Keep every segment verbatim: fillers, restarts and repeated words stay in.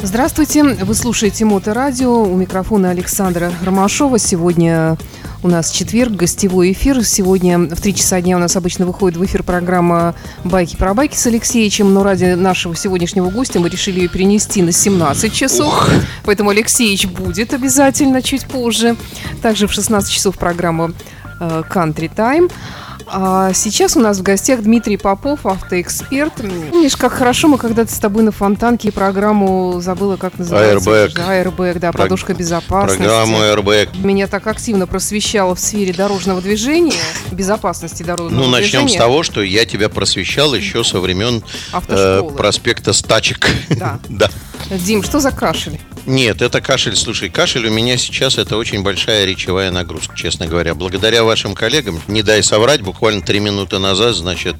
Здравствуйте, вы слушаете МОТО-радио, у микрофона Александра Ромашова. Сегодня у нас четверг, гостевой эфир. Сегодня в три часа дня у нас обычно выходит в эфир программа «Байки про байки» с Алексеевичем, но ради нашего сегодняшнего гостя мы решили ее перенести на семнадцать часов. Ох. Поэтому Алексеевич будет обязательно чуть позже. Также в шестнадцать часов программа «Кантри тайм». А сейчас у нас в гостях Дмитрий Попов, автоэксперт. Помнишь, как хорошо мы когда-то с тобой на Фонтанке программу, забыла, как называется? Аэрбэк. Аэрбэк, да, Про... подушка безопасности. Программа Аэрбэк. Меня так активно просвещала в сфере дорожного движения, безопасности дорожного ну, движения. Ну, начнем с того, что я тебя просвещал еще со времен э, проспекта Стачек. Да. Да. Дим, что за кашель? Нет, это кашель, слушай, кашель у меня сейчас, это очень большая речевая нагрузка, честно говоря. Благодаря вашим коллегам, не дай соврать, буквально три минуты назад, значит,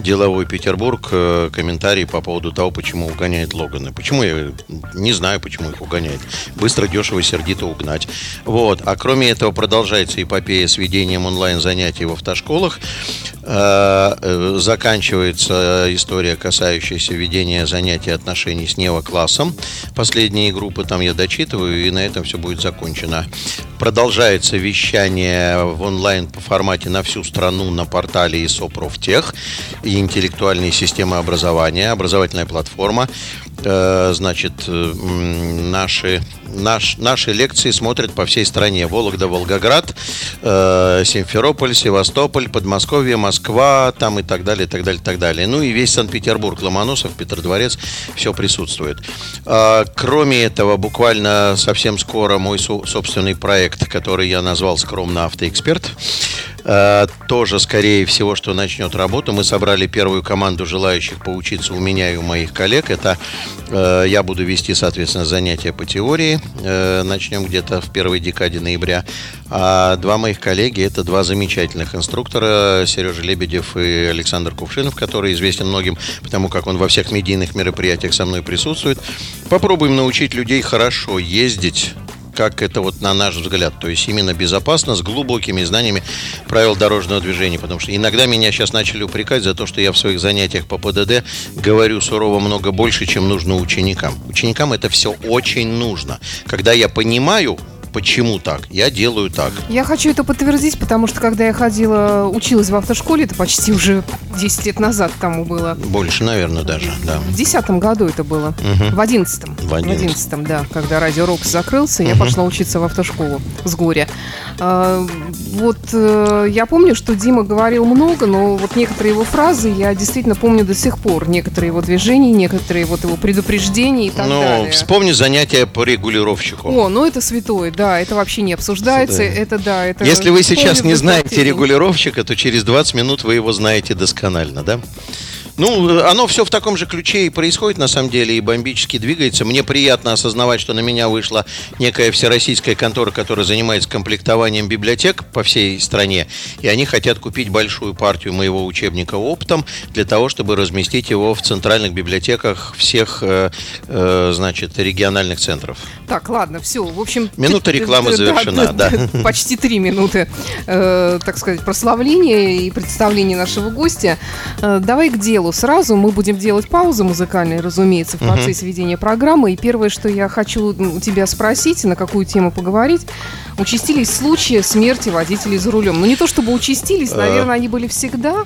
деловой Петербург, комментарий по поводу того, почему угоняет Логаны. Почему, я не знаю, почему их угоняет. Быстро, дешево, сердито угнать. Вот, а кроме этого продолжается эпопея с ведением онлайн-занятий в автошколах. Заканчивается история, касающаяся ведения занятий отношений с НЕВА-классом. Последние группы там я дочитываю, и на этом все будет закончено. Продолжается вещание в онлайн по формате на всю страну на портале ИСО ПРОФТЕХ и интеллектуальные системы образования, образовательная платформа. Значит, наши, наш, наши лекции смотрят по всей стране. Вологда, Волгоград, э, Симферополь, Севастополь, Подмосковье, Москва, там и так далее, и так далее, и так далее. Ну и весь Санкт-Петербург, Ломоносов, Петродворец, все присутствует. Э, кроме этого, буквально совсем скоро мой со- собственный проект, который я назвал «Скромно Автоэксперт», тоже, скорее всего, что начнет работу. Мы собрали первую команду желающих поучиться у меня и у моих коллег. Это э, я буду вести, соответственно, занятия по теории. Э, начнем где-то в первой декаде ноября. А два моих коллеги — это два замечательных инструктора, Сережа Лебедев и Александр Кувшинов, который известен многим, потому как он во всех медийных мероприятиях со мной присутствует. Попробуем научить людей хорошо ездить, как это вот на наш взгляд, то есть именно безопасно, с глубокими знаниями правил дорожного движения, потому что иногда меня сейчас начали упрекать за то, что я в своих занятиях по ПДД говорю сурово много больше, чем нужно ученикам. Ученикам это все очень нужно. Когда я понимаю, почему так, я делаю так. Я хочу это подтвердить, потому что когда я ходила, училась в автошколе, это почти уже десять лет назад тому было. Больше, наверное, даже, да. В десятом году это было, угу. в одиннадцатом. В одиннадцатом, да, когда Радио Рокс закрылся, угу. я пошла учиться в автошколу с горя. А, вот я помню, что Дима говорил много, но вот некоторые его фразы я действительно помню до сих пор. Некоторые его движения, некоторые вот его предупреждения и так ну, далее. Ну, вспомни занятия по регулировщику. О, ну это святое, да. Да, это вообще не обсуждается. Это, да, это Если вы сейчас не знаете регулировщика, то через двадцать минут вы его знаете досконально, да? Ну, оно все в таком же ключе и происходит, на самом деле, и бомбически двигается. Мне приятно осознавать, что на меня вышла некая всероссийская контора, которая занимается комплектованием библиотек по всей стране, и они хотят купить большую партию моего учебника оптом для того, чтобы разместить его в центральных библиотеках всех, значит, региональных центров. Так, ладно, все, в общем... Минута рекламы завершена, да. Почти три минуты, так сказать, прославления и представления нашего гостя. Давай к делу. Сразу мы будем делать паузу музыкальную, разумеется, в процессе ведения программы. И первое, что я хочу у тебя спросить, на какую тему поговорить, участились случаи смерти водителей за рулем. Ну, не то чтобы участились, наверное, они были всегда.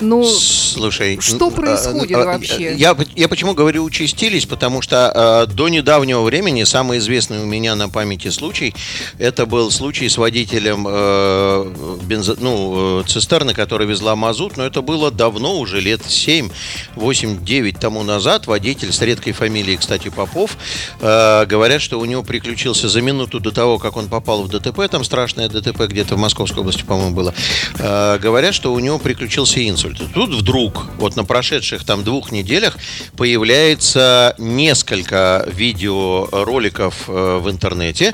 Ну, слушай, что происходит а, вообще? Я, я почему говорю участились, потому что а, до недавнего времени самый известный у меня на памяти случай, это был случай с водителем а, бензо, ну, цистерны, которая везла мазут, но это было давно, уже лет семь, восемь, девять тому назад. Водитель с редкой фамилией, кстати, Попов, а, говорят, что у него приключился за минуту до того, как он попал в ДТП, там страшное ДТП где-то в Московской области, по-моему, было, а, говорят, что у него приключился инсульт. Тут вдруг, вот на прошедших там двух неделях, появляется несколько видеороликов в интернете.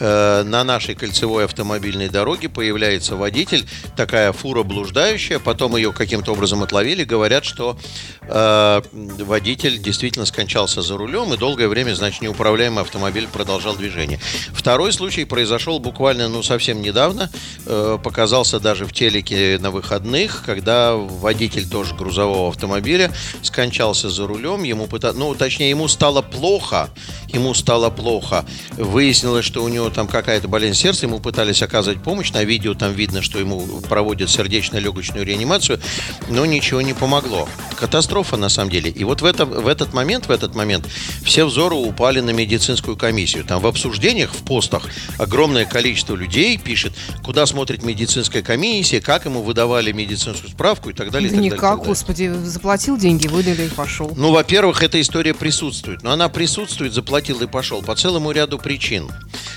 На нашей кольцевой автомобильной дороге появляется водитель, такая фура блуждающая, потом ее каким-то образом отловили, говорят, что э, водитель действительно скончался за рулем, и долгое время, значит, неуправляемый автомобиль продолжал движение. Второй случай произошел буквально, ну, совсем недавно, э, показался даже в телеке на выходных, когда водитель тоже грузового автомобиля скончался за рулем, ему пыта... ну, точнее, ему стало плохо, ему стало плохо. Выяснилось, что у него там какая-то болезнь сердца, ему пытались оказывать помощь, на видео там видно, что ему проводят сердечно-легочную реанимацию, но ничего не помогло. Катастрофа на самом деле. И вот в, это, в этот момент, в этот момент все взоры упали на медицинскую комиссию. Там в обсуждениях, в постах огромное количество людей пишет, куда смотрит медицинская комиссия, как ему выдавали медицинскую справку и так далее. Да и так никак, далее, так далее. Господи, заплатил деньги, выдали и пошел. Ну, во-первых, эта история присутствует. Но она присутствует, заплатил и пошел по целому ряду причин.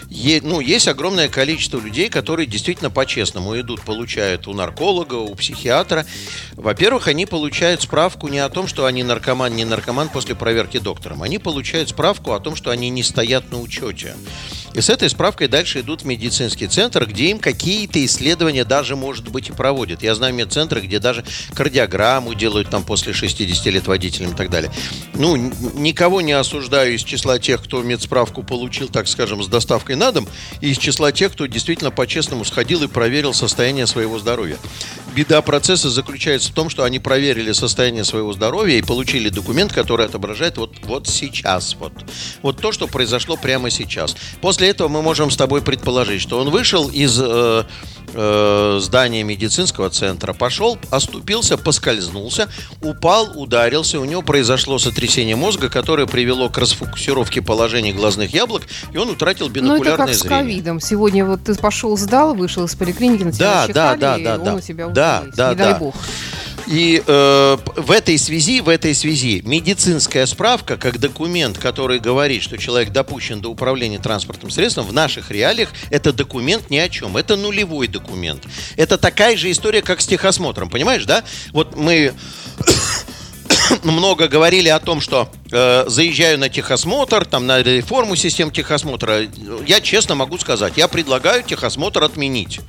Е- ну, есть огромное количество людей, которые действительно по-честному идут, получают у нарколога, у психиатра. Во-первых, они получают справку не о том, что они наркоман, не наркоман после проверки доктором. Они получают справку о том, что они не стоят на учете. И с этой справкой дальше идут в медицинский центр, где им какие-то исследования даже, может быть, и проводят. Я знаю медцентры, где даже кардиограмму делают там после шестидесяти лет водителям и так далее. Ну, никого не осуждаю из числа тех, кто медсправку получил, так скажем, с доставкой на дом, и из числа тех, кто действительно по-честному сходил и проверил состояние своего здоровья. Беда процесса заключается в том, что они проверили состояние своего здоровья и получили документ, который отображает вот, вот сейчас. Вот. вот то, что произошло прямо сейчас. После этого мы можем с тобой предположить, что он вышел из э, э, здания медицинского центра, пошел, оступился, поскользнулся, упал, ударился. У него произошло сотрясение мозга, которое привело к расфокусировке положения глазных яблок, и он утратил бинокулярное зрение. Ну, это как зрение. С ковидом. Сегодня вот ты пошел, сдал, вышел из поликлиники, на тебя да, чихали, да, да, и да, он да. у тебя Да, Ой, да, не да. дай бог. И э, в этой связи, в этой связи медицинская справка, как документ, который говорит, что человек допущен до управления транспортным средством, в наших реалиях это документ ни о чем. Это нулевой документ. Это такая же история, как с техосмотром. Понимаешь, да? Вот мы много говорили о том, что э, заезжаю на техосмотр, там, на реформу систем техосмотра. Я честно могу сказать, я предлагаю техосмотр отменить.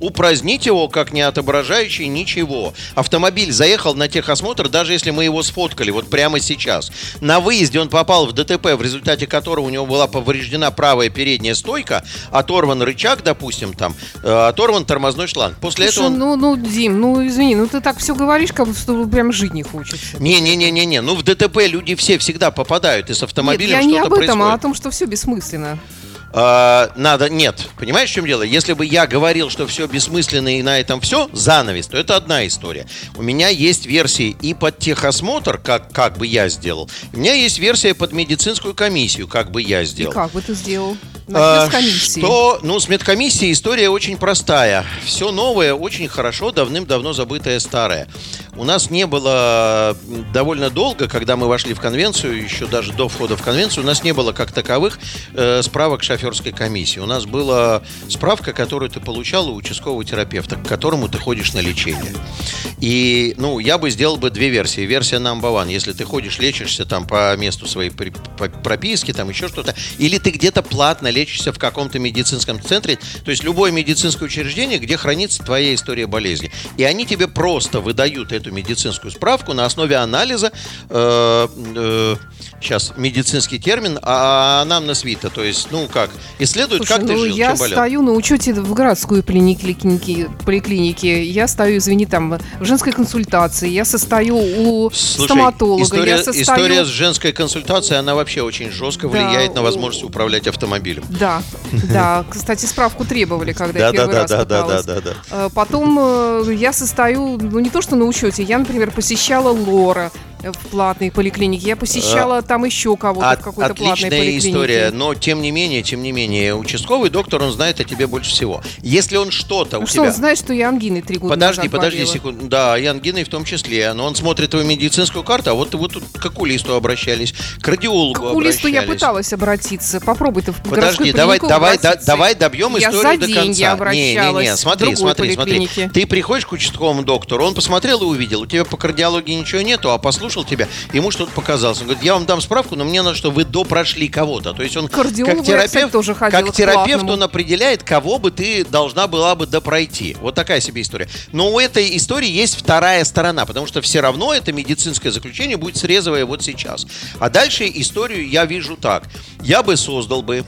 Упразднить его, как не отображающий ничего. Автомобиль заехал на техосмотр, даже если мы его сфоткали вот прямо сейчас. На выезде он попал в ДТП, в результате которого у него была повреждена правая передняя стойка, оторван рычаг, допустим, там, оторван тормозной шланг. После Слушай, этого он... ну, ну, Дим, ну, извини, ну ты так все говоришь, как будто прям жить не хочется. Не-не-не-не-не, ну в ДТП люди все всегда попадают, и с автомобилем что-то происходит. Нет, я не об этом, происходит. а о том, что все бессмысленно. Надо, нет, понимаешь, в чем дело? Если бы я говорил, что все бессмысленно и на этом все, занавес, то это одна история. У меня есть версии и под техосмотр, как, как бы я сделал. У меня есть версия под медицинскую комиссию, как бы я сделал. И как бы ты сделал? А, что, ну, с медкомиссией история очень простая. Все новое очень хорошо, давным-давно забытое старое. У нас не было довольно долго, когда мы вошли в конвенцию, еще даже до входа в конвенцию, у нас не было как таковых э, справок шоферской комиссии. У нас была справка, которую ты получал у участкового терапевта, к которому ты ходишь на лечение. И, ну, я бы сделал бы две версии. Версия number one, если ты ходишь, лечишься там по месту своей при, по, прописки, там еще что-то, или ты где-то платно лечишься в каком-то медицинском центре, то есть любое медицинское учреждение, где хранится твоя история болезни. И они тебе просто выдают эту медицинскую справку на основе анализа, э, э, сейчас медицинский термин, а, анамнез вита, то есть, ну как, исследуют, Слушай, как ну, ты жил, чем болел. Я стою на учете в городской поликлинике, поликлинике, я стою, извини, там, в женской консультации, я состою у Слушай, стоматолога. История, я состою... история с женской консультацией, она вообще очень жестко да, влияет на возможность у... управлять автомобилем. Да, да, кстати, справку требовали, когда я первый раз пыталась. Потом я состою, ну не то что на учете, я, например, посещала Лора в платной поликлинике, я посещала там еще кого-то в какой-то платной поликлинике. Отличная история, но тем не менее, тем не менее, участковый доктор, он знает о тебе больше всего. Если он что-то у тебя... Что он знает, что я ангиной три года назад болела. Подожди, подожди секунду. Да, и ангиной в том числе, но он смотрит твою медицинскую карту, а вот вы тут к окулисту обращались, к радиологу обращались. К окулисту я пыталась обратиться, попробуй ты в городской поликлинике. Подожди, давай, давай, давай добьем историю до конца. Я обращалась. Не, не, смотри, смотри, смотри. Ты приходишь к участковому доктору, он посмотрел и увидел, у тебя по кардиологии ничего нету, а послушал тебя, ему что-то показалось. Он говорит, я вам дам справку, но мне надо, что вы допрошли кого-то. То есть он как терапевт, тоже как терапевт он определяет, кого бы ты должна была бы допройти. Вот такая себе история. Но у этой истории есть вторая сторона, потому что все равно это медицинское заключение будет срезовое вот сейчас. А дальше историю я вижу так. Я бы создал бы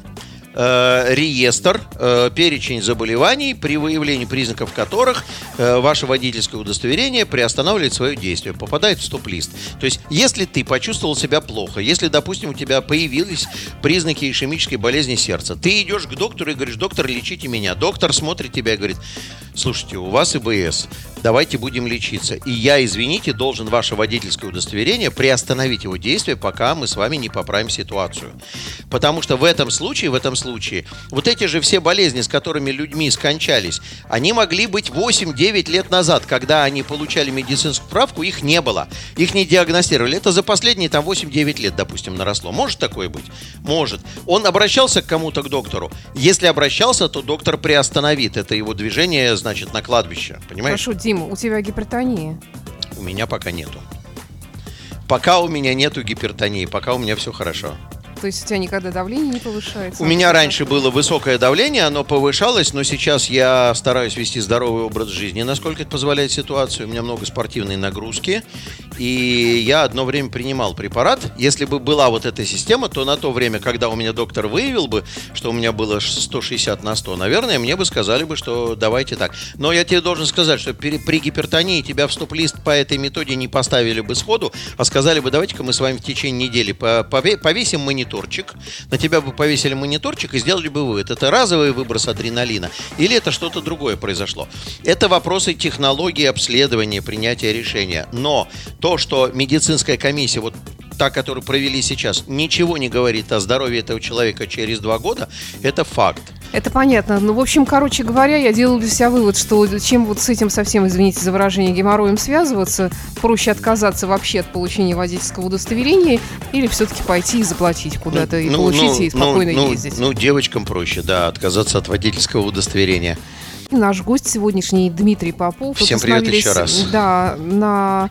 э, реестр, э, перечень заболеваний, при выявлении признаков которых э, ваше водительское удостоверение приостанавливает свое действие, попадает в стоп-лист. То есть, если ты почувствовал себя плохо, если, допустим, у тебя появились признаки ишемической болезни сердца, ты идешь к доктору и говоришь: доктор, лечите меня. Доктор смотрит тебя и говорит: слушайте, у вас ИБС, давайте будем лечиться. И я, извините, должен ваше водительское удостоверение приостановить его действие, пока мы с вами не поправим ситуацию. Потому что в этом случае, в этом случае, вот эти же все болезни, с которыми людьми скончались, они могли быть восемь-девять лет назад, когда они получали медицинскую справку, их не было. Их не диагностировали. Это за последние там восемь-девять лет, допустим, наросло. Может такое быть? Может. Он обращался к кому-то, к доктору. Если обращался, то доктор приостановит это его движение, значит, на кладбище. Понимаешь? Прошу, Дима, у тебя гипертония. У меня пока нету. Пока у меня нету гипертонии, пока у меня все хорошо. То есть у тебя никогда давление не повышается? У меня раньше было высокое давление, оно повышалось, но сейчас я стараюсь вести здоровый образ жизни, насколько это позволяет ситуация. У меня много спортивной нагрузки, и я одно время принимал препарат. Если бы была вот эта система, то на то время, когда у меня доктор выявил бы, что у меня было сто шестьдесят на сто, наверное, мне бы сказали бы, что давайте так. Но я тебе должен сказать, что при гипертонии тебя в стоп-лист по этой методе не поставили бы сходу, а сказали бы: давайте-ка мы с вами в течение недели повесим монитор. На тебя бы повесили мониторчик и сделали бы вывод: это разовый выброс адреналина или это что-то другое произошло. Это вопросы технологии обследования, принятия решения. Но то, что медицинская комиссия, вот та, которую провели сейчас, ничего не говорит о здоровье этого человека через два года, это факт. Это понятно. Ну, в общем, короче говоря, я делала для себя вывод, что чем вот с этим совсем, извините за выражение, геморроем связываться, проще отказаться вообще от получения водительского удостоверения или все-таки пойти и заплатить куда-то, ну, и ну, получить, ну, и спокойно ну, ездить. Ну, ну, девочкам проще, да, отказаться от водительского удостоверения. И наш гость сегодняшний Дмитрий Попов. Всем привет еще раз. Да, на...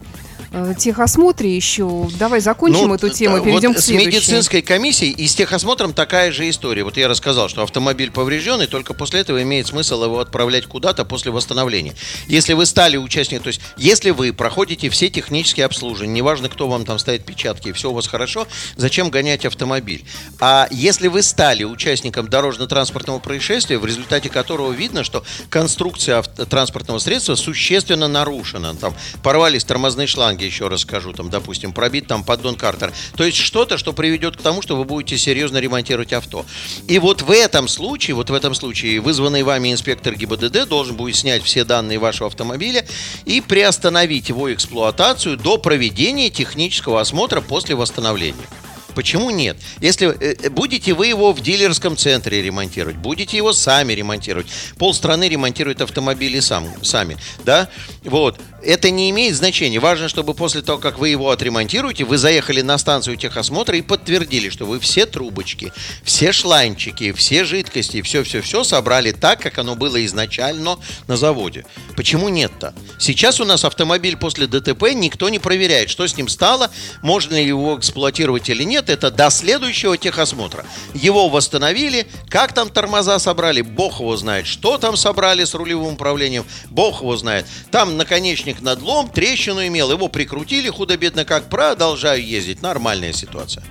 техосмотре еще. Давай закончим ну, эту тему, да, перейдем вот к следующей. С медицинской комиссией и с техосмотром такая же история. Вот я рассказал, что автомобиль поврежден, и только после этого имеет смысл его отправлять куда-то после восстановления. Если вы стали участником, то есть если вы проходите все технические обслуживания, неважно, кто вам там ставит печатки, и все у вас хорошо, зачем гонять автомобиль? А если вы стали участником дорожно-транспортного происшествия, в результате которого видно, что конструкция транспортного средства существенно нарушена, там порвались тормозные шланги, еще раз скажу, там, допустим, пробит там поддон картера. То есть что-то, что приведет к тому, что вы будете серьезно ремонтировать авто. И вот в этом случае, вот в этом случае вызванный вами инспектор ГИБДД должен будет снять все данные вашего автомобиля и приостановить его эксплуатацию до проведения технического осмотра после восстановления. Почему нет? Если будете вы его в дилерском центре ремонтировать, будете его сами ремонтировать. Полстраны ремонтируют автомобили сам, сами, да? Вот. Это не имеет значения. Важно, чтобы после того, как вы его отремонтируете, вы заехали на станцию техосмотра и подтвердили, что вы все трубочки, все шланчики, все жидкости, все-все-все собрали так, как оно было изначально на заводе. Почему нет-то? Сейчас у нас автомобиль после ДТП никто не проверяет, что с ним стало, можно ли его эксплуатировать или нет. Это до следующего техосмотра. Его восстановили, как там тормоза собрали, бог его знает, что там собрали с рулевым управлением, бог его знает. Там наконечник надлом, трещину имел, его прикрутили худо-бедно, как продолжаю ездить. Нормальная ситуация.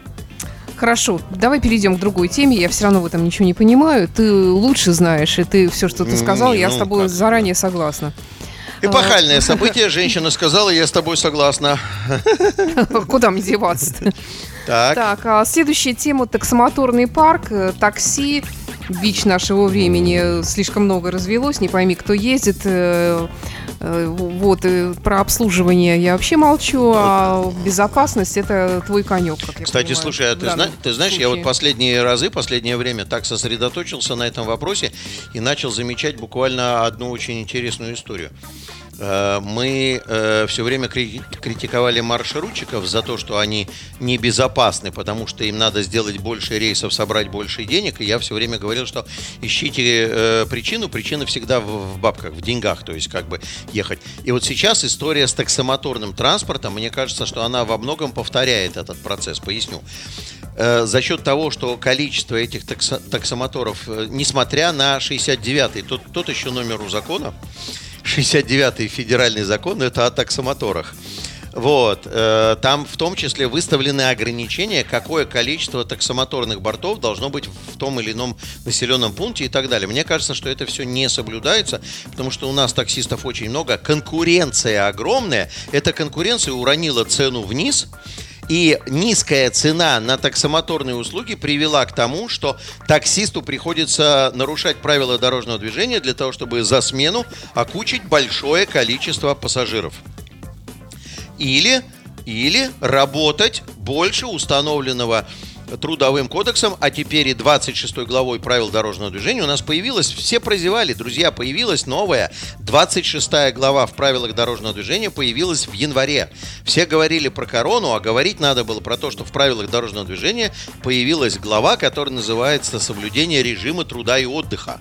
Хорошо, давай перейдем к другой теме. Я все равно в этом ничего не понимаю. Ты лучше знаешь, и ты все, что ты сказал, не, я ну, с тобой как... заранее согласна. Эпохальное событие. Женщина сказала: я с тобой согласна. Куда мне деваться-то? Так. Так, а следующая тема — таксомоторный парк, такси, бич нашего времени. Слишком много развелось, не пойми, кто ездит. Вот, про обслуживание я вообще молчу, а безопасность — это твой конек, как я Кстати, понимаю. слушай, а ты, да, зна- ты знаешь, случае. я вот последние разы, последнее время так сосредоточился на этом вопросе и начал замечать буквально одну очень интересную историю. Мы э, все время критиковали маршрутчиков за то, что они небезопасны, потому что им надо сделать больше рейсов, собрать больше денег. И я все время говорил, что ищите э, причину. Причина всегда в, в бабках, в деньгах, то есть как бы ехать. И вот сейчас история с таксомоторным транспортом, мне кажется, что она во многом повторяет этот процесс. Поясню. Э, за счет того, что количество этих таксо- таксомоторов, э, несмотря на шестьдесят девятый, тот, тот еще номер у закона, шестьдесят девятый федеральный закон, это о таксомоторах. Вот. Там в том числе выставлены ограничения, какое количество таксомоторных бортов должно быть в том или ином населенном пункте и так далее. Мне кажется, что это все не соблюдается, потому что у нас таксистов очень много, конкуренция огромная. Эта конкуренция уронила цену вниз. И низкая цена на таксомоторные услуги привела к тому, что таксисту приходится нарушать правила дорожного движения для того, чтобы за смену окучить большое количество пассажиров. Или, или работать больше установленного трудовым кодексом, а теперь и двадцать шестой главой правил дорожного движения у нас появилась, все прозевали, друзья, появилась новая двадцать шестая глава в правилах дорожного движения, появилась в январе. Все говорили про корону, а говорить надо было про то, что в правилах дорожного движения появилась глава, которая называется «Соблюдение режима труда и отдыха».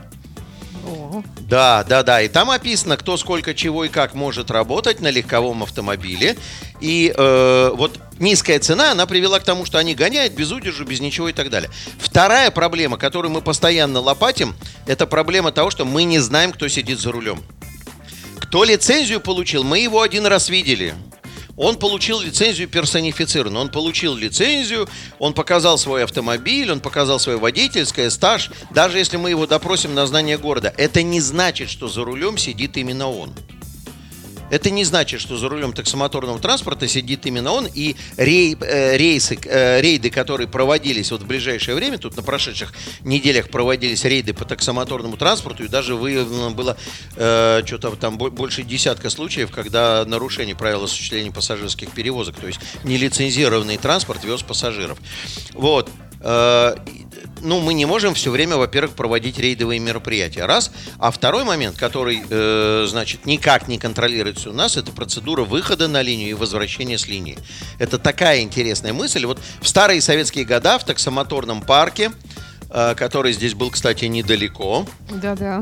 Да, да, да. И там описано, кто сколько, чего и как может работать на легковом автомобиле. И э, вот низкая цена, она привела к тому, что они гоняют без удержу, без ничего и так далее. Вторая проблема, которую мы постоянно лопатим, это проблема того, что мы не знаем, кто сидит за рулем. Кто лицензию получил, мы его один раз видели. Он получил лицензию персонифицированную. Он получил лицензию, он показал свой автомобиль, он показал свое водительское, стаж. Даже если мы его допросим на знание города, это не значит, что за рулем сидит именно он. Это не значит, что за рулем таксомоторного транспорта сидит именно он. И рей, э, рейсы, э, рейды, которые проводились вот в ближайшее время, тут на прошедших неделях проводились рейды по таксомоторному транспорту, и даже выявлено было э, что-то там больше десятка случаев, когда нарушение правил осуществления пассажирских перевозок, то есть нелицензированный транспорт вез пассажиров. Вот. Э, ну, мы не можем все время, во-первых, проводить рейдовые мероприятия, раз. А второй момент, который, э, значит, никак не контролируется у нас, это процедура выхода на линию и возвращения с линии. Это такая интересная мысль. Вот в старые советские года в таксомоторном парке, э, который здесь был, кстати, недалеко. Да-да.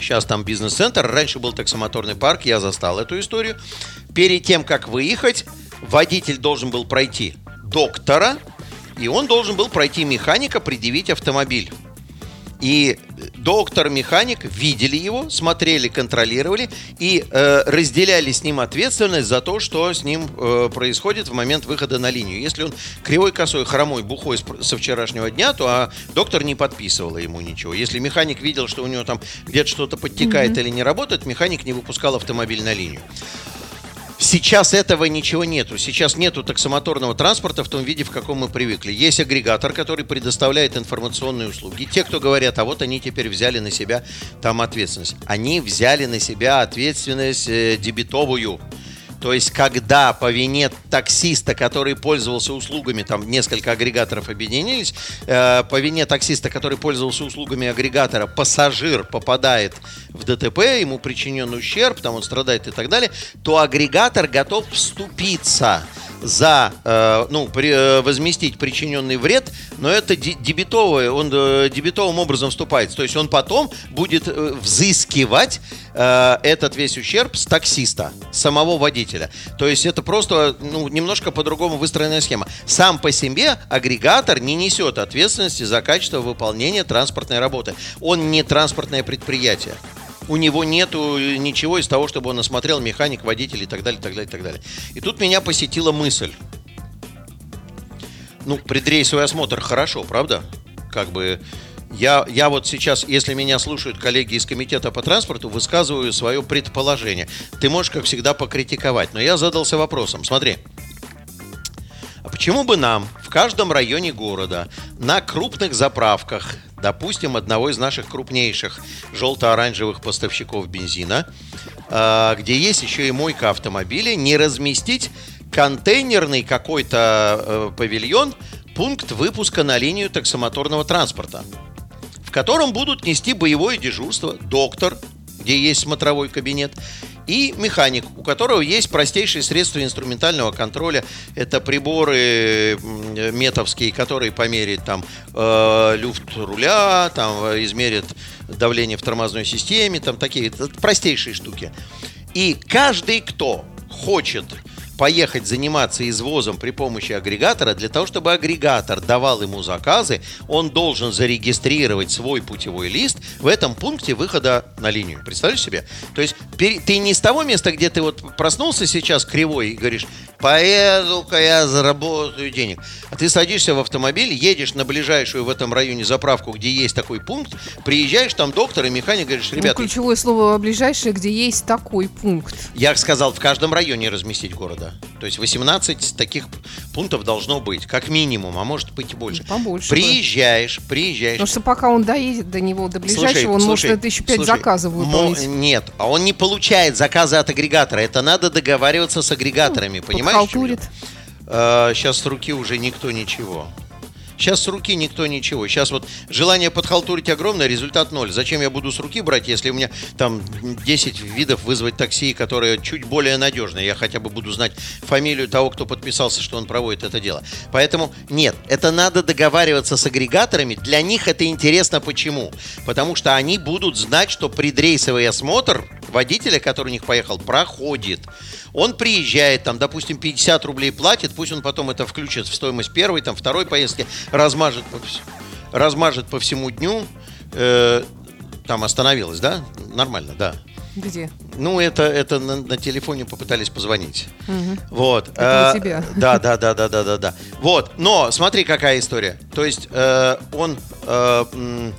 Сейчас там бизнес-центр. Раньше был таксомоторный парк, я застал эту историю. Перед тем, как выехать, водитель должен был пройти доктора, и он должен был пройти механика, предъявить автомобиль. И доктор, механик видели его, смотрели, контролировали и э, разделяли с ним ответственность за то, что с ним э, происходит в момент выхода на линию. Если он кривой, косой, хромой, бухой со вчерашнего дня, то а доктор не подписывал ему ничего. Если механик видел, что у него там где-то что-то подтекает mm-hmm. или не работает, механик не выпускал автомобиль на линию. Сейчас этого ничего нету. Сейчас нету таксомоторного транспорта в том виде, в каком мы привыкли. Есть агрегатор, который предоставляет информационные услуги. Те, кто говорят, а вот они теперь взяли на себя там ответственность. Они взяли на себя ответственность э, дебетовую. То есть, когда по вине таксиста, который пользовался услугами, там несколько агрегаторов объединились, э, по вине таксиста, который пользовался услугами агрегатора, пассажир попадает в ДТП, ему причинен ущерб, там он страдает и так далее, то агрегатор готов вступиться за, э, ну, при, э, возместить причиненный вред, но это дебетовое, он э, дебетовым образом вступает. То есть, он потом будет э, взыскивать э, этот весь ущерб с таксиста, самого водителя. То есть это просто, ну, немножко по-другому выстроенная схема. Сам по себе агрегатор не несет ответственности за качество выполнения транспортной работы. Он не транспортное предприятие. У него нету ничего из того, чтобы он осмотрел механик, водитель и так далее, так далее, так далее. И тут меня посетила мысль. Ну, предрейсовый осмотр хорошо, правда? Как бы... Я, я вот сейчас, если меня слушают коллеги из комитета по транспорту, высказываю свое предположение. Ты можешь, как всегда, покритиковать. Но я задался вопросом. Смотри, а почему бы нам в каждом районе города на крупных заправках, допустим, одного из наших крупнейших желто-оранжевых поставщиков бензина, где есть еще и мойка автомобиля, не разместить контейнерный какой-то павильон, пункт выпуска на линию таксомоторного транспорта, в котором будут нести боевое дежурство доктор, где есть смотровой кабинет, и механик, у которого есть простейшие средства инструментального контроля. Это приборы метовские, которые померяют там э, люфт руля, там измерят давление в тормозной системе, там такие простейшие штуки. И каждый, кто хочет поехать заниматься извозом при помощи агрегатора, для того, чтобы агрегатор давал ему заказы, он должен зарегистрировать свой путевой лист в этом пункте выхода на линию. Представляешь себе? То есть ты не с того места, где ты вот проснулся сейчас кривой и говоришь: поеду-ка я заработаю денег. А ты садишься в автомобиль, едешь на ближайшую в этом районе заправку, где есть такой пункт, приезжаешь, там доктор и механик, говоришь: ребята... Ну, ключевое слово «ближайшее», где есть такой пункт. Я сказал, в каждом районе разместить города. То есть восемнадцать таких пунктов должно быть, как минимум, а может быть и больше. Побольше. Приезжаешь, приезжаешь. Потому что пока он доедет до него, до ближайшего, слушай, он слушай, может еще пять заказов выполнить. Мо- нет, а он не получает заказы от агрегатора. Это надо договариваться с агрегаторами, ну, понимаешь? Халтурит. А, сейчас с руки уже никто ничего. Сейчас с руки никто ничего. Сейчас вот желание подхалтурить огромное, результат ноль. Зачем я буду с руки брать, если у меня там десять видов вызвать такси, которые чуть более надежные? Я хотя бы буду знать фамилию того, кто подписался, что он проводит это дело. Поэтому нет, это надо договариваться с агрегаторами. Для них это интересно почему? Потому что они будут знать, что предрейсовый осмотр водителя, который у них поехал, проходит. Он приезжает, там, допустим, пятьдесят рублей платит, пусть он потом это включит в стоимость первой, там, второй поездки, размажет по, вс... размажет по всему дню. Э-э- там остановилось, да? Нормально, да. Где? Ну, это, это на, на телефоне попытались позвонить. Угу. Вот. Это а, тебя. Да, да, да, да, да, да, да. Вот. Но смотри, какая история. То есть э- он... Э- м-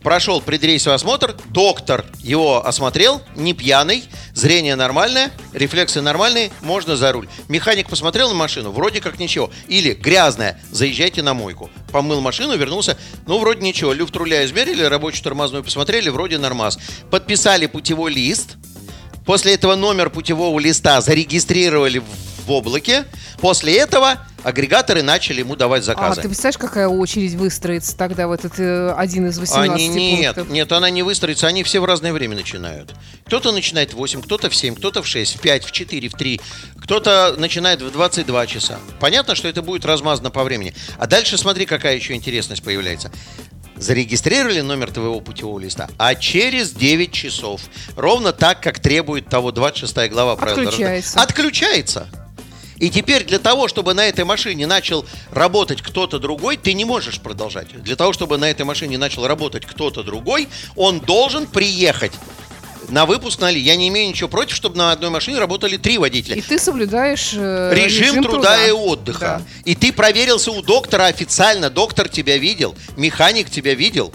Прошел предрейсовый осмотр, доктор его осмотрел, не пьяный, зрение нормальное, рефлексы нормальные, можно за руль. Механик посмотрел на машину, вроде как ничего. Или грязная, заезжайте на мойку. Помыл машину, вернулся, ну вроде ничего. Люфт руля измерили, рабочую тормозную посмотрели, вроде нормас. Подписали путевой лист, после этого номер путевого листа зарегистрировали в облаке, после этого... Агрегаторы начали ему давать заказы. А ты представляешь, какая очередь выстроится тогда в этот э, один из восемнадцати они, нет, пунктов? Нет, она не выстроится, они все в разное время начинают. Кто-то начинает в восемь, кто-то в семь, кто-то в шесть, в пять, в четыре, в три. Кто-то начинает в двадцать два часа. Понятно, что это будет размазано по времени. А дальше смотри, какая еще интересность появляется. Зарегистрировали номер твоего путевого листа, а через девять часов, ровно так, как требует того двадцать шестая глава правил дорожного движения, отключается. И теперь для того, чтобы на этой машине начал работать кто-то другой, ты не можешь продолжать. Для того, чтобы на этой машине начал работать кто-то другой, он должен приехать на выпуск на ли. Я не имею ничего против, чтобы на одной машине работали три водителя. И ты соблюдаешь э, режим, режим труда, труда и отдыха. Да. И ты проверился у доктора официально. Доктор тебя видел, механик тебя видел.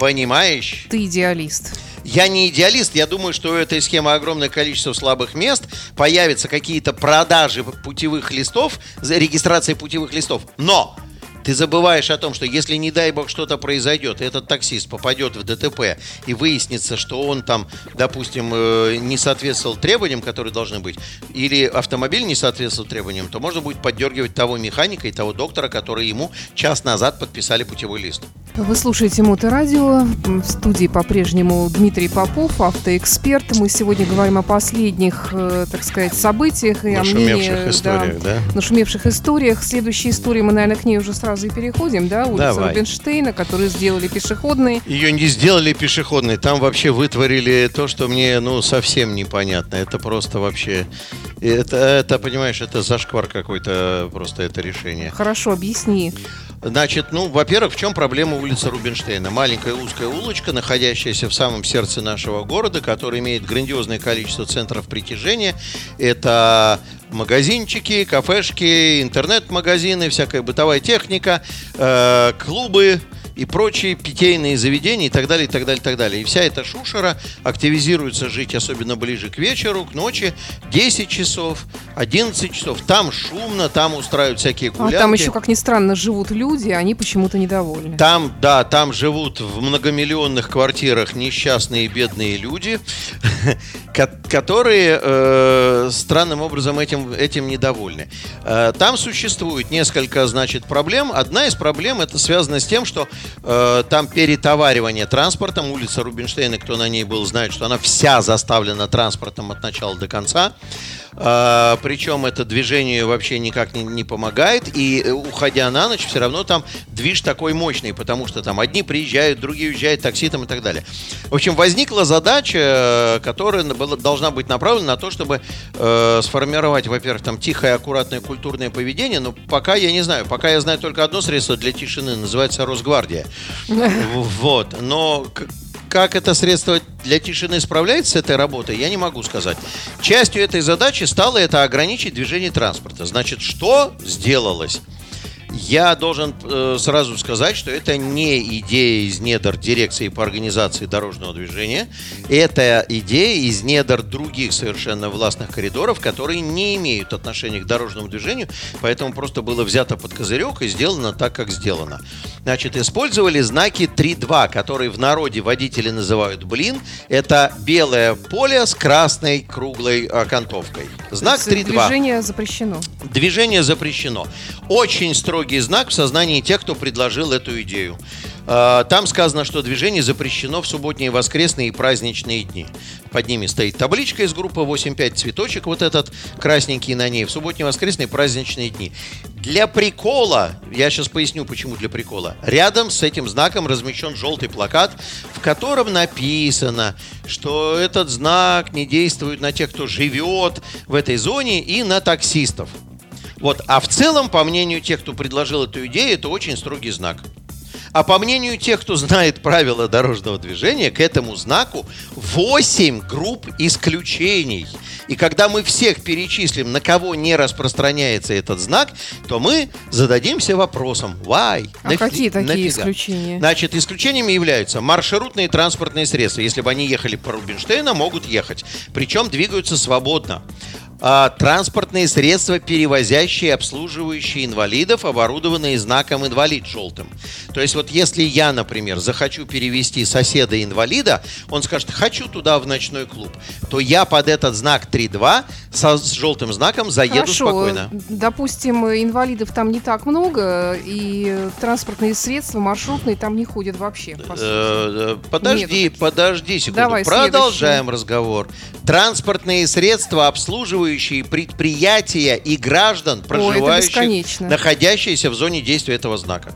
Понимаешь? Ты идеалист. Я не идеалист, я думаю, что у этой схемы огромное количество слабых мест, появятся какие-то продажи путевых листов, регистрации путевых листов, но ты забываешь о том, что если, не дай бог, что-то произойдет, этот таксист попадет в ДТП и выяснится, что он там, допустим, не соответствовал требованиям, которые должны быть, или автомобиль не соответствовал требованиям, то можно будет поддергивать того механика и того доктора, которые ему час назад подписали путевой лист. Вы слушаете «Мото-радио». В студии по-прежнему Дмитрий Попов, автоэксперт. Мы сегодня говорим о последних, так сказать, событиях. И нашумевших о мнении, историях, да, да? Нашумевших историях. Следующая история, мы, наверное, к ней уже сразу и переходим, да, улица Рубинштейна, которую сделали пешеходной. Ее не сделали пешеходной, там вообще вытворили то, что мне, ну, совсем непонятно. Это просто вообще... Это, это, понимаешь, это зашквар какой-то, просто это решение. Хорошо, объясни. Значит, ну, во-первых, в чем проблема улицы Рубинштейна? Маленькая узкая улочка, находящаяся в самом сердце нашего города, которая имеет грандиозное количество центров притяжения. Это магазинчики, кафешки, интернет-магазины, всякая бытовая техника, э- клубы и прочие питейные заведения и так далее, и так далее, и так далее. И вся эта шушера активизируется жить, особенно ближе к вечеру, к ночи, десять часов, одиннадцать часов. Там шумно, там устраивают всякие гулянки. А там еще, как ни странно, живут люди, они почему-то недовольны. Там, да, там живут в многомиллионных квартирах несчастные бедные люди, которые странным образом этим недовольны. Там существует несколько, значит, проблем. Одна из проблем, это связано с тем, что Там перетоваривание транспортом. Улица Рубинштейна, кто на ней был, знает, что она вся заставлена транспортом от начала до конца. Причем это движению вообще никак не, не помогает. И уходя на ночь, все равно там движ такой мощный, потому что там одни приезжают, другие уезжают, такси там и так далее. В общем, возникла задача, которая должна быть направлена на то, чтобы э, сформировать, во-первых, там тихое, аккуратное, культурное поведение. Но пока я не знаю. Пока я знаю только одно средство для тишины. Называется Росгвардия. Вот. Но как это средство для тишины справляется с этой работой, я не могу сказать. Частью этой задачи стало это ограничить движение транспорта. Значит, что сделалось? Я должен э, сразу сказать, что это не идея из недр дирекции по организации дорожного движения. Это идея из недр других совершенно властных коридоров, которые не имеют отношения к дорожному движению, поэтому просто было взято под козырек и сделано так, как сделано. Значит, использовали знаки три два, которые в народе водители называют блин. Это белое поле с красной круглой окантовкой. Знак три два. Движение запрещено. Движение запрещено. Очень строго знак в сознании тех, кто предложил эту идею. Там сказано, что движение запрещено в субботние, воскресные и праздничные дни. Под ними стоит табличка из группы восемь пять, цветочек вот этот красненький на ней. В субботние, воскресные и праздничные дни. Для прикола, я сейчас поясню, почему для прикола, рядом с этим знаком размещен желтый плакат, в котором написано, что этот знак не действует на тех, кто живет в этой зоне, и на таксистов. Вот. А в целом, по мнению тех, кто предложил эту идею, это очень строгий знак. А по мнению тех, кто знает правила дорожного движения, к этому знаку восемь групп исключений. И когда мы всех перечислим, на кого не распространяется этот знак, то мы зададимся вопросом: why? А нафи- какие такие нафига? Исключения? Значит, исключениями являются маршрутные транспортные средства. Если бы они ехали по Рубинштейну, могут ехать. Причем двигаются свободно. Транспортные средства, перевозящие и обслуживающие инвалидов, оборудованные знаком «инвалид» желтым. То есть вот если я, например, захочу перевезти соседа-инвалида, он скажет «хочу туда в ночной клуб», то я под этот знак три два с желтым знаком заеду. Хорошо, спокойно. Допустим, инвалидов там не так много, и транспортные средства, маршрутные, там не ходят вообще. По подожди, Нет. подожди секунду. Давай, продолжаем следующий. разговор. Транспортные средства, обслуживающие предприятия и граждан, проживающих, О, находящиеся в зоне действия этого знака.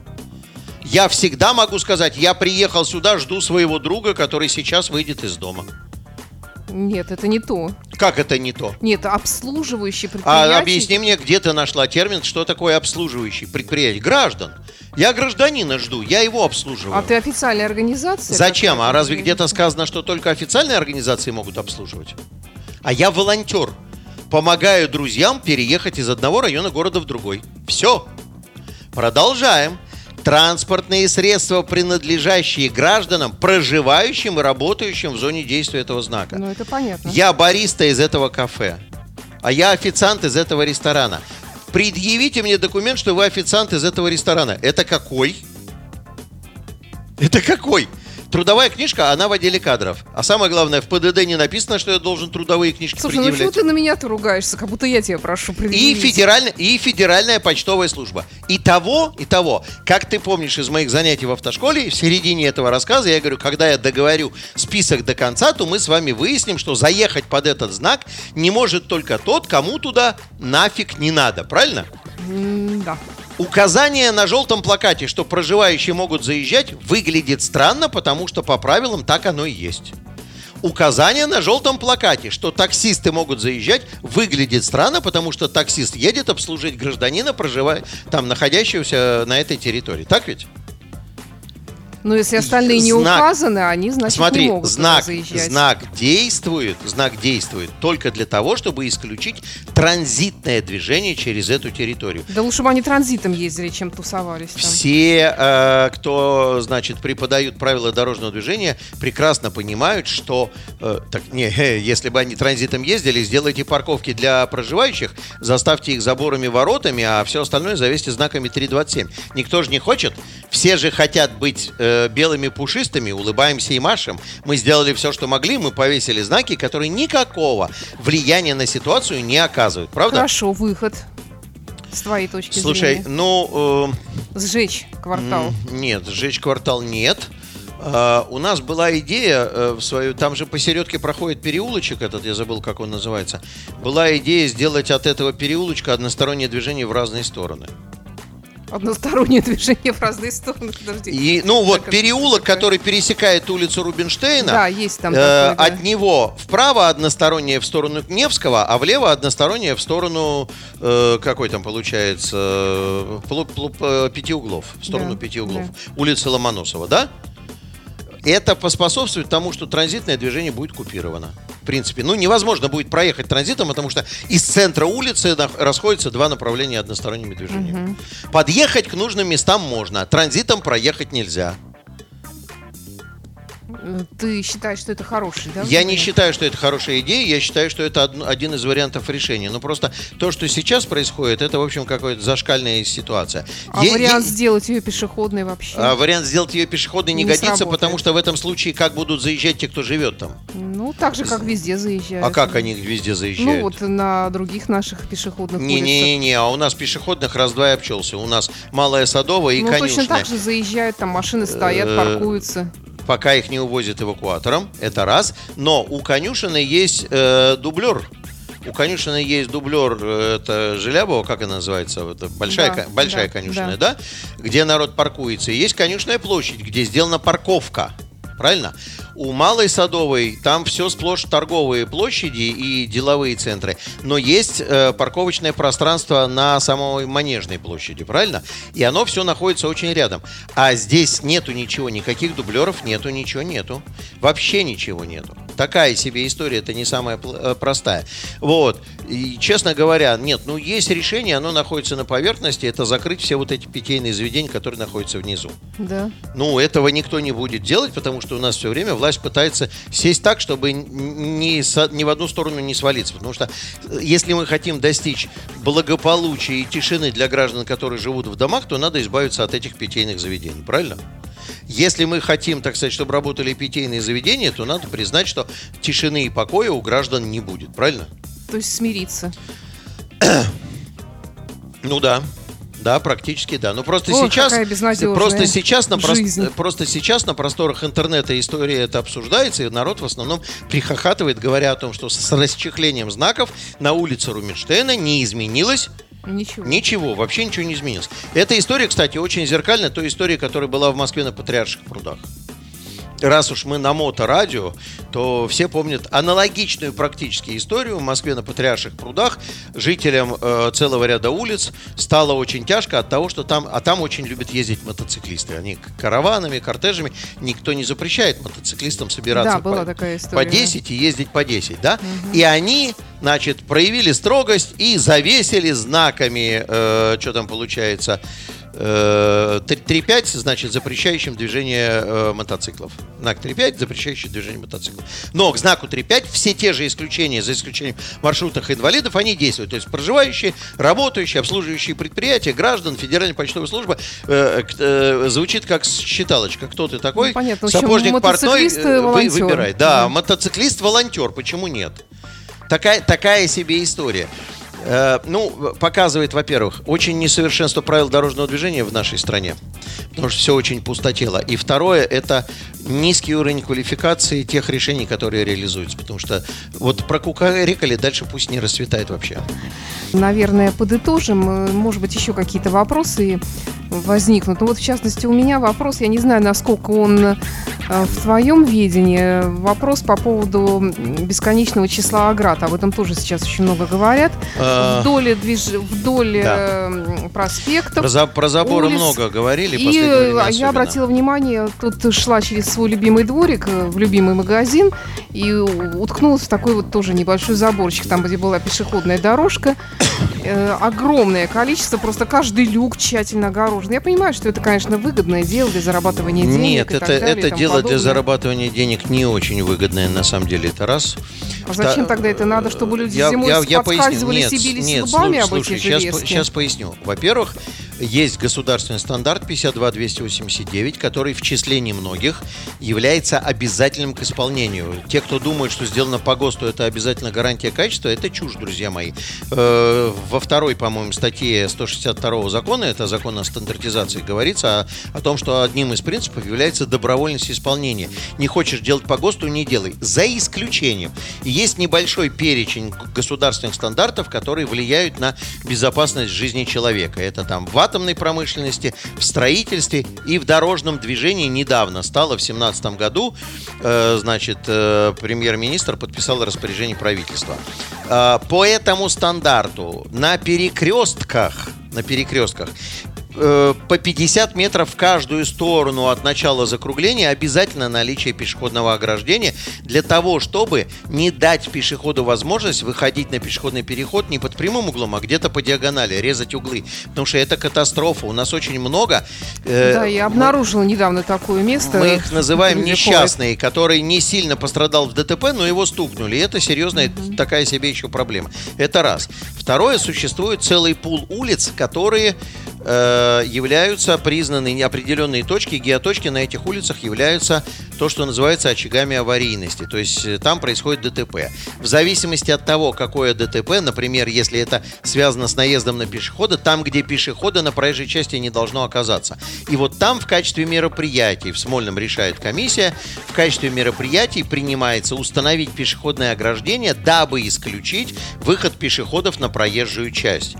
Я всегда могу сказать: я приехал сюда, жду своего друга, который сейчас выйдет из дома. Нет, это не то. Как это не то? Нет, обслуживающие предприятия. А объясни мне, где ты нашла термин, что такое обслуживающие предприятия? Граждан. Я гражданина жду, я его обслуживаю. А ты официальная организация? Зачем? А разве где-то сказано, что только официальные организации могут обслуживать? А я волонтер. Помогаю друзьям переехать из одного района города в другой. Все. Продолжаем. Транспортные средства, принадлежащие гражданам, проживающим и работающим в зоне действия этого знака. Ну, это понятно. Я бариста из этого кафе, а я официант из этого ресторана. Предъявите мне документ, что вы официант из этого ресторана. Это какой? Это какой? Трудовая книжка, она в отделе кадров. А самое главное, в ПДД не написано, что я должен трудовые книжки Слушай, предъявлять. Слушай, ну почему ты на меня-то ругаешься, как будто я тебя прошу предъявить? И, федераль... и федеральная почтовая служба. И того, и того. Как ты помнишь из моих занятий в автошколе, в середине этого рассказа я говорю, когда я договорю список до конца, то мы с вами выясним, что заехать под этот знак не может только тот, кому туда нафиг не надо. Правильно? М- да. Указание на желтом плакате, что проживающие могут заезжать, выглядит странно, потому что по правилам так оно и есть. Указание на желтом плакате, что таксисты могут заезжать, выглядит странно, потому что таксист едет обслужить гражданина, проживая, там, находящегося на этой территории. Так ведь? Но если остальные не знак, указаны, они, значит, смотри, не могут знак, заезжать. Знак действует, знак действует только для того, чтобы исключить транзитное движение через эту территорию. Да лучше бы они транзитом ездили, чем тусовались там. Все, э, кто, значит, преподают правила дорожного движения, прекрасно понимают, что... Э, так, не, если бы они транзитом ездили, сделайте парковки для проживающих, заставьте их заборами, воротами, а все остальное завесьте знаками три двадцать семь. Никто же не хочет. Все же хотят быть... Э, белыми пушистыми, улыбаемся и машем. Мы сделали все, что могли, мы повесили знаки, которые никакого влияния на ситуацию не оказывают. Правда? Хорошо, выход. с твоей точки Слушай, зрения? Слушай, ну... Э, сжечь квартал. Нет, сжечь квартал нет. Э, у нас была идея э, в свою... Там же посередке проходит переулочек этот, я забыл, как он называется. Была идея сделать от этого переулочка одностороннее движение в разные стороны. Одностороннее движение в разные стороны, подожди. И, ну вот переулок, который пересекает улицу Рубинштейна, да, есть там такое, э, да. От него вправо одностороннее в сторону Невского, а влево одностороннее в сторону, э, какой там получается, плу, плу, пяти углов, в сторону да, пяти углов, да. улицы Ломоносова, да? Это поспособствует тому, что транзитное движение будет купировано. В принципе, ну невозможно будет проехать транзитом, потому что из центра улицы расходятся два направления односторонними движениями. Угу. Подъехать к нужным местам можно, транзитом проехать нельзя. Ты считаешь, что это хорошая, да? Я не считаю, что это хорошая идея, я считаю, что это один из вариантов решения. Но просто то, что сейчас происходит, это, в общем, какая-то зашкальная ситуация. А е- вариант е- сделать ее пешеходной вообще? А вариант сделать ее пешеходной не, не годится, сработает. Потому что в этом случае как будут заезжать те, кто живет там? Ну, так же, как везде заезжают. А как они везде заезжают? Ну, вот на других наших пешеходных не, улицах. Не-не-не, а у нас пешеходных раз-два и обчелся. У нас Малая Садовая и ну, Конюшенная. Ну, точно так же заезжают, там машины стоят, паркуются. Пока их не увозят эвакуатором, это раз. Но у Конюшины есть э, дублер. У Конюшины есть дублер, это Желябова, как она называется? Это Большая, да, большая да, Конюшенная, да. да? Где народ паркуется. И есть Конюшенная площадь, где сделана парковка. Правильно? У Малой Садовой там все сплошь торговые площади и деловые центры. Но есть э, парковочное пространство на самой Манежной площади, правильно? И оно все находится очень рядом. А здесь нету ничего, никаких дублеров нету, ничего нету. Вообще ничего нету. Такая себе история, это не самая простая. Вот. И, честно говоря, нет, ну есть решение, оно находится на поверхности, это закрыть все вот эти питейные заведения, которые находятся внизу. Да. Ну, этого никто не будет делать, потому что у нас все время власть пытается сесть так, чтобы ни, со, ни в одну сторону не свалиться. Потому что если мы хотим достичь благополучия и тишины для граждан, которые живут в домах, то надо избавиться от этих питейных заведений. Правильно? Если мы хотим, так сказать, чтобы работали питейные заведения, то надо признать, что тишины и покоя у граждан не будет. Правильно? То есть смириться. Ну да. Да, практически да. Но просто, О, сейчас, просто, сейчас на про... просто сейчас на просторах интернета история это обсуждается, и народ в основном прихохатывает, говоря о том, что с расчехлением знаков на улице Рубинштейна не изменилось ничего. ничего, вообще ничего не изменилось. Эта история, кстати, очень зеркальна той истории, которая была в Москве на Патриаршьих прудах. Раз уж мы на МОТО-радио, то все помнят аналогичную практически историю. В Москве на Патриаршьих прудах жителям э, целого ряда улиц стало очень тяжко от того, что там... А там очень любят ездить мотоциклисты. Они караванами, кортежами. Никто не запрещает мотоциклистам собираться да, была по, такая история, по десять да. и ездить по десять. Да? Угу. И они, значит, проявили строгость и завесили знаками, э, что там получается... три пять, значит, запрещающим движение э, мотоциклов. Знак три пять, запрещающий движение мотоциклов. Но к знаку три пять все те же исключения, за исключением маршрутных инвалидов, они действуют. То есть проживающие, работающие, обслуживающие предприятия, граждан, Федеральная почтовая служба э, э, звучит как считалочка. Кто ты такой? Ну, понятно. Сапожник, портной, э, вы, выбирай. Да, mm-hmm. мотоциклист-волонтер, почему нет? Такая, такая себе история. Ну, показывает, во-первых, очень несовершенство правил дорожного движения в нашей стране, потому что все очень пустотело. И второе, это низкий уровень квалификации тех решений, которые реализуются, потому что вот прокукарекали, дальше пусть не расцветает вообще. Наверное, подытожим, может быть, еще какие-то вопросы возникнут. Ну, вот, в частности, у меня вопрос, я не знаю, насколько он в твоем видении, вопрос по поводу бесконечного числа оград, об этом тоже сейчас очень много говорят. Вдоль, движ... Вдоль да. проспектов. Про, про заборы улиц. Много говорили. И я особенно. Обратила внимание, тут шла через свой любимый дворик, в любимый магазин, и уткнулась в такой вот тоже небольшой заборчик, там, где была пешеходная дорожка. Огромное количество, просто каждый люк тщательно огорожен. Я понимаю, что это, конечно, выгодное дело для зарабатывания денег. Нет, это, это дело подобное. Для зарабатывания денег не очень выгодное, на самом деле, это раз. А зачем Та... тогда это надо, чтобы люди я, зимой я, я подскальзывались я поясню. Нет, и бились нет, лбами слушай, об этих железках? Сейчас, сейчас поясню. Во-первых, есть государственный стандарт пятьдесят два двести восемьдесят девять, который в числе немногих является обязательным к исполнению. Те, кто думает, что сделано по ГОСТу, это обязательно гарантия качества, это чушь, друзья мои. Во второй, по-моему, статье сто шестьдесят второго закона, это закон о стандартизации, говорится о, о том, что одним из принципов является добровольность исполнения. Не хочешь делать по ГОСТу — не делай. За исключением. Есть небольшой перечень государственных стандартов, которые влияют на безопасность жизни человека. Это там в атомной промышленности, в строительстве и в дорожном движении. Недавно стало, в две тысячи семнадцатом году, э, значит, э, премьер-министр подписал распоряжение правительства. Э, по этому стандарту на перекрестках, на перекрестках э, по пятьдесят метров в каждую сторону от начала закругления обязательно наличие пешеходного ограждения для того, чтобы не дать пешеходу возможность выходить на пешеходный переход не под прямым углом, а где-то по диагонали, резать углы. Потому что это катастрофа. У нас очень много... Э, да, я обнаружила мы, недавно такое место. Мы их называем несчастные, который не сильно пострадал в ДТП, но его стукнули. И это серьезная mm-hmm. такая себе еще проблема. Это раз. Второе, существует целый пул улиц, которые э, являются признаны определенные точки, геоточки на этих улицах являются то, что называется очагами аварийности. То есть там происходит ДТП. В зависимости от того, какое ДТП, например, если это связано с наездом на пешехода, там, где пешехода на проезжей части не должно оказаться. И вот там в качестве мероприятий, в Смольном решает комиссия, в качестве мероприятий принимается установить пешеходное ограждение, дабы исключить выход пешеходов на проезжую часть.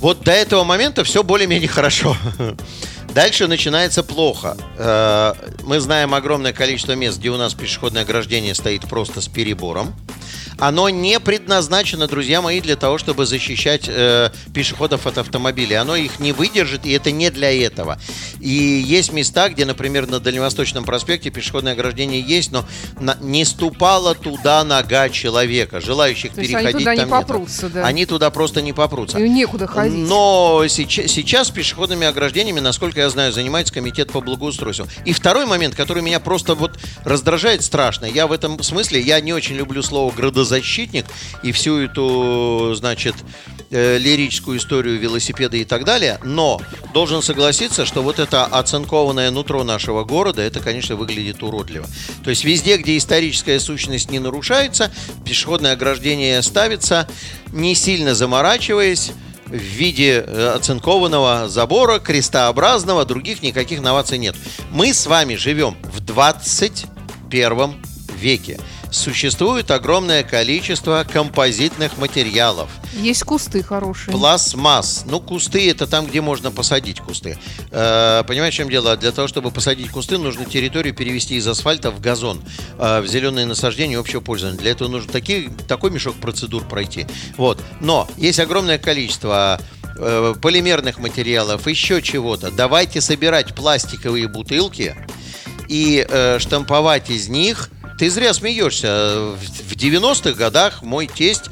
Вот до этого момента все более-менее хорошо. Дальше начинается плохо. Мы знаем огромное количество мест, где у нас пешеходное ограждение стоит просто с перебором. Оно не предназначено, друзья мои, для того, чтобы защищать э, пешеходов от автомобилей. Оно их не выдержит, и это не для этого. И есть места, где, например, на Дальневосточном проспекте пешеходное ограждение есть, но на, не ступала туда нога человека. Желающих то переходить они туда там не попрутся, нет. Да. Они туда просто не попрутся. И некуда ходить. Но сейчас, сейчас пешеходными ограждениями, насколько я знаю, занимается комитет по благоустройству. И второй момент, который меня просто вот раздражает страшно. Я в этом смысле, я не очень люблю слово «градозащитник». Защитник и всю эту, значит, э, лирическую историю велосипеда и так далее, но должен согласиться, что вот это оцинкованное нутро нашего города, это, конечно, выглядит уродливо. То есть везде, где историческая сущность не нарушается, пешеходное ограждение ставится, не сильно заморачиваясь, в виде оцинкованного забора, крестообразного, других никаких новаций нет. Мы с вами живем в двадцать первом веке. Существует огромное количество композитных материалов. Есть кусты хорошие. Пластмасс. Ну, кусты — это там, где можно посадить кусты. Э, понимаешь, в чем дело? Для того, чтобы посадить кусты, нужно территорию перевести из асфальта в газон, э, в зеленые насаждения общего пользования. Для этого нужно такие, такой мешок процедур пройти. Вот. Но есть огромное количество э, полимерных материалов, еще чего-то. Давайте собирать пластиковые бутылки и э, штамповать из них. Ты зря смеешься. В девяностых годах мой тесть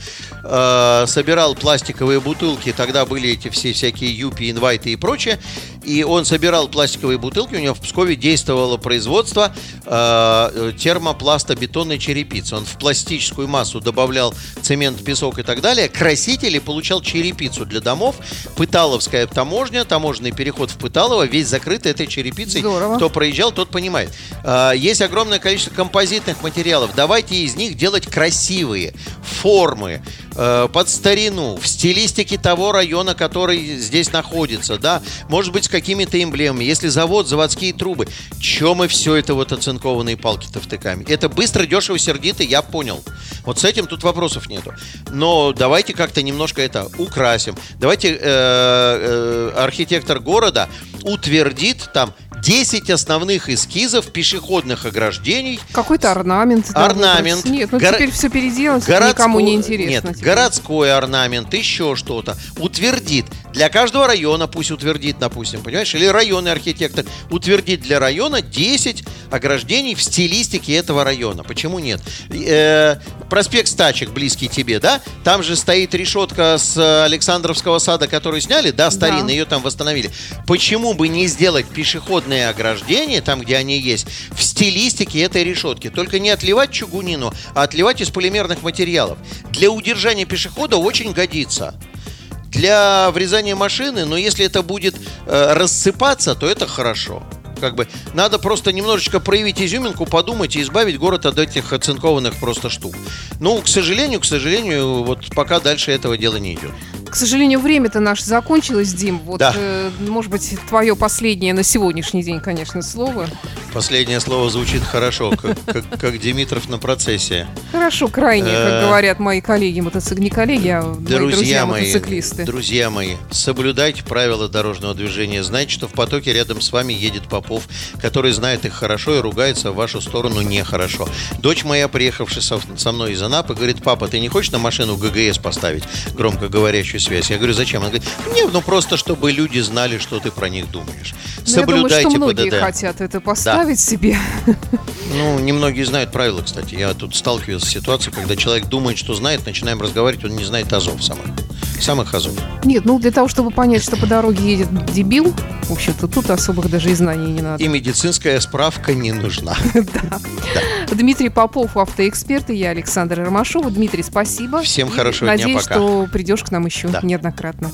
э, собирал пластиковые бутылки. Тогда были эти все всякие юпи, инвайты и прочее. И он собирал пластиковые бутылки. У него в Пскове действовало производство э, термопластобетонной черепицы. Он в пластическую массу добавлял цемент, песок и так далее. Красители, получал черепицу для домов. Пыталовская таможня, таможенный переход в Пыталово, весь закрыт этой черепицей. Здорово. Кто проезжал, тот понимает. Э, есть огромное количество композитных материалов. Давайте из них делать красивые формы э, под старину, в стилистике того района, который здесь находится, да, может быть, с какими-то эмблемами. Если завод, заводские трубы. Че мы все это вот оцинкованные палки-то втыкаем? Это быстро, дешево, сердито, я понял. Вот с этим тут вопросов нету. Но давайте как-то немножко это украсим. Давайте э, э, архитектор города утвердит там десять основных эскизов пешеходных ограждений. Какой-то орнамент. Да, орнамент. Нет, ну Гор... теперь все переделано, городско... никому не интересно. Нет, теперь городской орнамент, еще что-то. Утвердит. Для каждого района пусть утвердит, допустим, понимаешь? Или районный архитектор утвердит для района десять ограждений в стилистике этого района. Почему нет? Э-э- проспект Стачек, близкий тебе, да? Там же стоит решетка с Александровского сада, которую сняли, да, старинно, да. Ее там восстановили. Почему бы не сделать пешеходные ограждения, там, где они есть, в стилистике этой решетки? Только не отливать чугунину, а отливать из полимерных материалов. Для удержания пешехода очень годится. для врезания машины, но если это будет э, рассыпаться, то это хорошо. Как бы надо просто немножечко проявить изюминку, подумать и избавить город от этих оцинкованных просто штук. Ну, к сожалению, к сожалению, вот пока дальше этого дела не идет. К сожалению, время-то наше закончилось, Дим. Вот, да. э, может быть, твое последнее на сегодняшний день, конечно, слово. Последнее слово звучит хорошо, как, как, как Димитров на процессе. Хорошо, крайне, как говорят мои коллеги, мотоцик... не коллеги, а друзья, мои друзья мои, мотоциклисты. Друзья мои, соблюдайте правила дорожного движения. Знайте, что в потоке рядом с вами едет Попов, который знает их хорошо и ругается в вашу сторону нехорошо. Дочь моя, приехавшая со, со мной из Анапы, говорит: папа, ты не хочешь на машину ГГС поставить громкоговорящую связь? Я говорю: зачем? Она говорит: нет, ну просто, чтобы люди знали, что ты про них думаешь. Но соблюдайте ПДД. Я думаю, что многие ПДД. хотят это поставить, да, себе. Ну, немногие знают правила, кстати. Я тут сталкивался с ситуацией, когда человек думает, что знает, начинаем разговаривать, он не знает азов самых. Самых азов. Нет, ну для того, чтобы понять, что по дороге едет дебил, в общем-то, тут особых даже и знаний не надо. И медицинская справка не нужна. Да. Дмитрий Попов, автоэксперт, и я, Александра Ромашова. Дмитрий, спасибо. Всем хорошего дня, пока. Надеюсь, что придешь к нам еще неоднократно.